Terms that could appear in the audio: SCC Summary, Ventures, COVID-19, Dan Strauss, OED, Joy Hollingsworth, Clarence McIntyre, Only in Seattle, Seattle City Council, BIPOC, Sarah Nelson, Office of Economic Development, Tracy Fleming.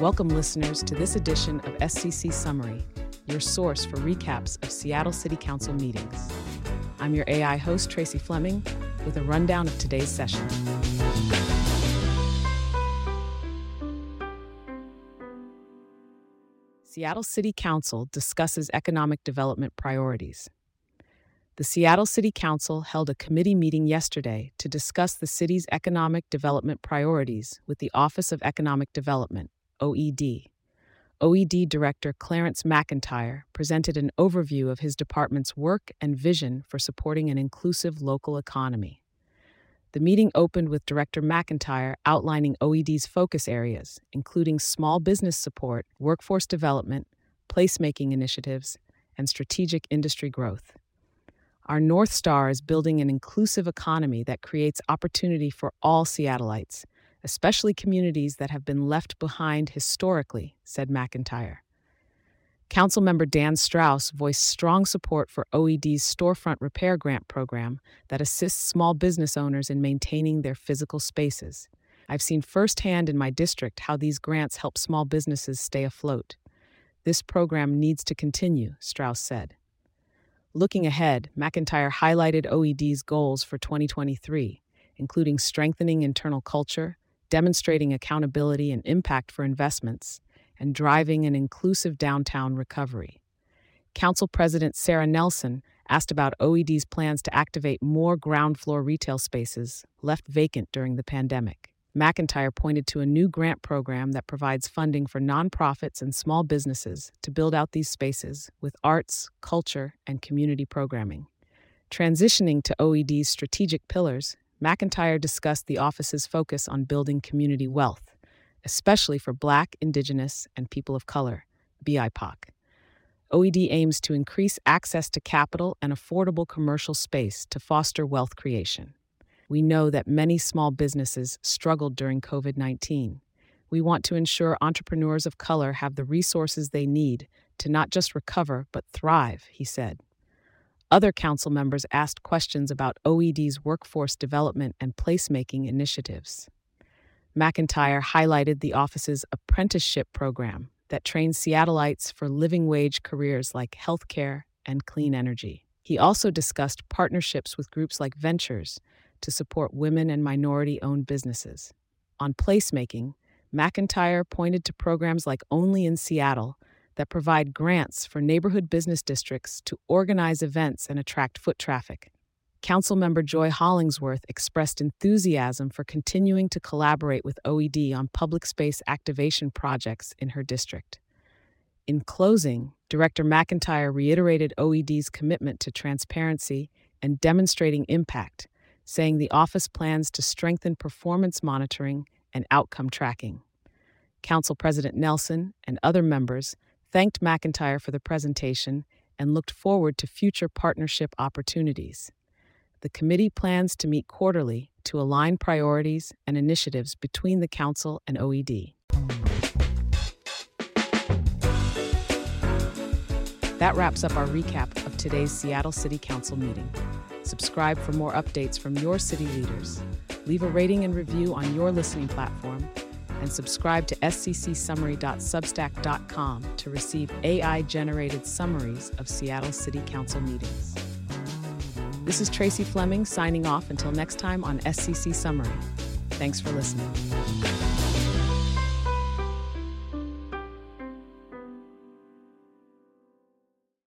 Welcome, listeners, to this edition of SCC Summary, your source for recaps of Seattle City Council meetings. I'm your AI host, Tracy Fleming, with a rundown of today's session. Seattle City Council discusses economic development priorities. The Seattle City Council held a committee meeting yesterday to discuss the city's economic development priorities with the Office of Economic Development, OED. OED Director Clarence McIntyre presented an overview of his department's work and vision for supporting an inclusive local economy. The meeting opened with Director McIntyre outlining OED's focus areas, including small business support, workforce development, placemaking initiatives, and strategic industry growth. Our North Star is building an inclusive economy that creates opportunity for all Seattleites, especially communities that have been left behind historically, said McIntyre. Councilmember Dan Strauss voiced strong support for OED's storefront repair grant program that assists small business owners in maintaining their physical spaces. I've seen firsthand in my district how these grants help small businesses stay afloat. This program needs to continue, Strauss said. Looking ahead, McIntyre highlighted OED's goals for 2023, including strengthening internal culture, demonstrating accountability and impact for investments, and driving an inclusive downtown recovery. Council President Sarah Nelson asked about OED's plans to activate more ground floor retail spaces left vacant during the pandemic. McIntyre pointed to a new grant program that provides funding for nonprofits and small businesses to build out these spaces with arts, culture, and community programming. Transitioning to OED's strategic pillars, McIntyre discussed the office's focus on building community wealth, especially for Black, Indigenous, and people of color, BIPOC. OED aims to increase access to capital and affordable commercial space to foster wealth creation. We know that many small businesses struggled during COVID-19. We want to ensure entrepreneurs of color have the resources they need to not just recover, but thrive, he said. Other council members asked questions about OED's workforce development and placemaking initiatives. McIntyre highlighted the office's apprenticeship program that trains Seattleites for living wage careers like healthcare and clean energy. He also discussed partnerships with groups like Ventures to support women and minority-owned businesses. On placemaking, McIntyre pointed to programs like Only in Seattle that provide grants for neighborhood business districts to organize events and attract foot traffic. Councilmember Joy Hollingsworth expressed enthusiasm for continuing to collaborate with OED on public space activation projects in her district. In closing, Director McIntyre reiterated OED's commitment to transparency and demonstrating impact, saying the office plans to strengthen performance monitoring and outcome tracking. Council President Nelson and other members thanked McIntyre for the presentation and looked forward to future partnership opportunities. The committee plans to meet quarterly to align priorities and initiatives between the council and OED. That wraps up our recap of today's Seattle City Council meeting. Subscribe for more updates from your city leaders. Leave a rating and review on your listening platform, and subscribe to sccsummary.substack.com to receive AI-generated summaries of Seattle City Council meetings. This is Tracy Fleming signing off until next time on SCC Summary. Thanks for listening.